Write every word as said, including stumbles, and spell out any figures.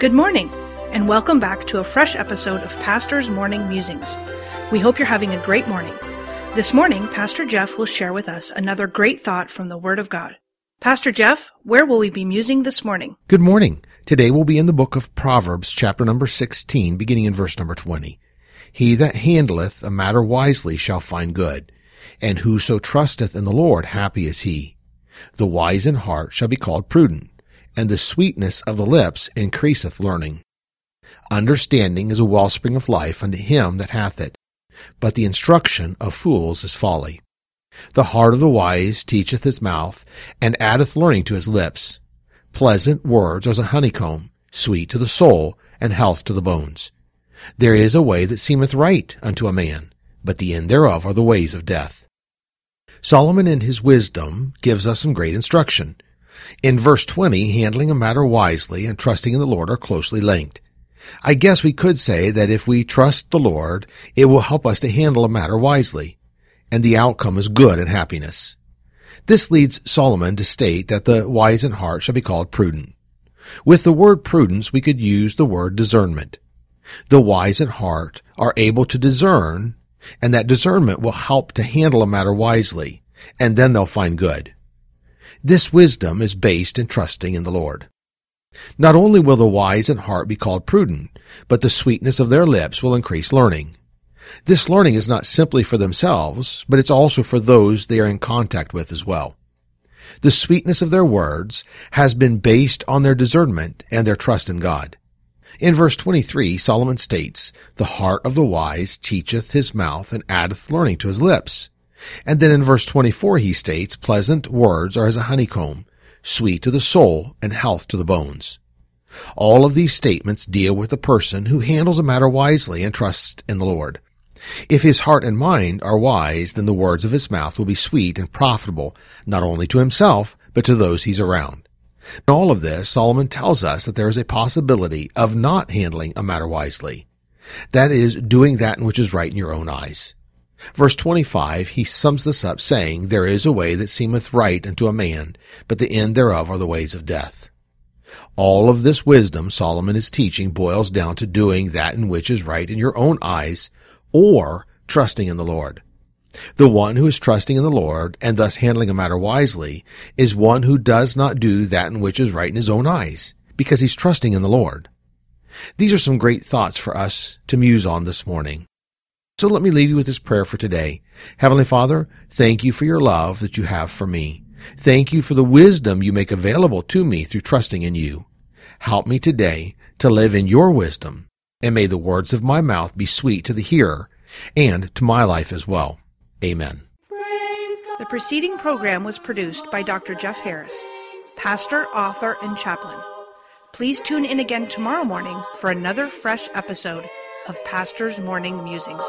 Good morning, and welcome back to a fresh episode of Pastor's Morning Musings. We hope you're having a great morning. This morning, Pastor Jeff will share with us another great thought from the Word of God. Pastor Jeff, where will we be musing this morning? Good morning. Today we'll be in the book of Proverbs, chapter number sixteen, beginning in verse number twenty. He that handleth a matter wisely shall find good, and whoso trusteth in the Lord, happy is he. The wise in heart shall be called prudent, and the sweetness of the lips increaseth learning. Understanding is a wellspring of life unto him that hath it, but the instruction of fools is folly. The heart of the wise teacheth his mouth, and addeth learning to his lips. Pleasant words are as a honeycomb, sweet to the soul, and health to the bones. There is a way that seemeth right unto a man, but the end thereof are the ways of death. Solomon in his wisdom gives us some great instruction. In verse twenty, handling a matter wisely and trusting in the Lord are closely linked. I guess we could say that if we trust the Lord, it will help us to handle a matter wisely, and the outcome is good and happiness. This leads Solomon to state that the wise in heart shall be called prudent. With the word prudence, we could use the word discernment. The wise in heart are able to discern, and that discernment will help to handle a matter wisely, and then they'll find good. This wisdom is based in trusting in the Lord. Not only will the wise in heart be called prudent, but the sweetness of their lips will increase learning. This learning is not simply for themselves, but it's also for those they are in contact with as well. The sweetness of their words has been based on their discernment and their trust in God. In verse twenty-three, Solomon states, "The heart of the wise teacheth his mouth, and addeth learning to his lips." And then in verse twenty-four he states, "Pleasant words are as a honeycomb, sweet to the soul, and health to the bones." All of these statements deal with the person who handles a matter wisely and trusts in the Lord. If his heart and mind are wise, then the words of his mouth will be sweet and profitable, not only to himself, but to those he's around. In all of this, Solomon tells us that there is a possibility of not handling a matter wisely. That is, doing that which is right in your own eyes. Verse twenty-five, he sums this up, saying, "There is a way that seemeth right unto a man, but the end thereof are the ways of death." All of this wisdom Solomon is teaching boils down to doing that in which is right in your own eyes, or trusting in the Lord. The one who is trusting in the Lord, and thus handling a matter wisely, is one who does not do that in which is right in his own eyes, because he's trusting in the Lord. These are some great thoughts for us to muse on this morning. So let me leave you with this prayer for today. Heavenly Father, thank you for your love that you have for me. Thank you for the wisdom you make available to me through trusting in you. Help me today to live in your wisdom, and may the words of my mouth be sweet to the hearer and to my life as well. Amen. The preceding program was produced by Doctor Jeff Harris, pastor, author, and chaplain. Please tune in again tomorrow morning for another fresh episode of Pastor's Morning Musings.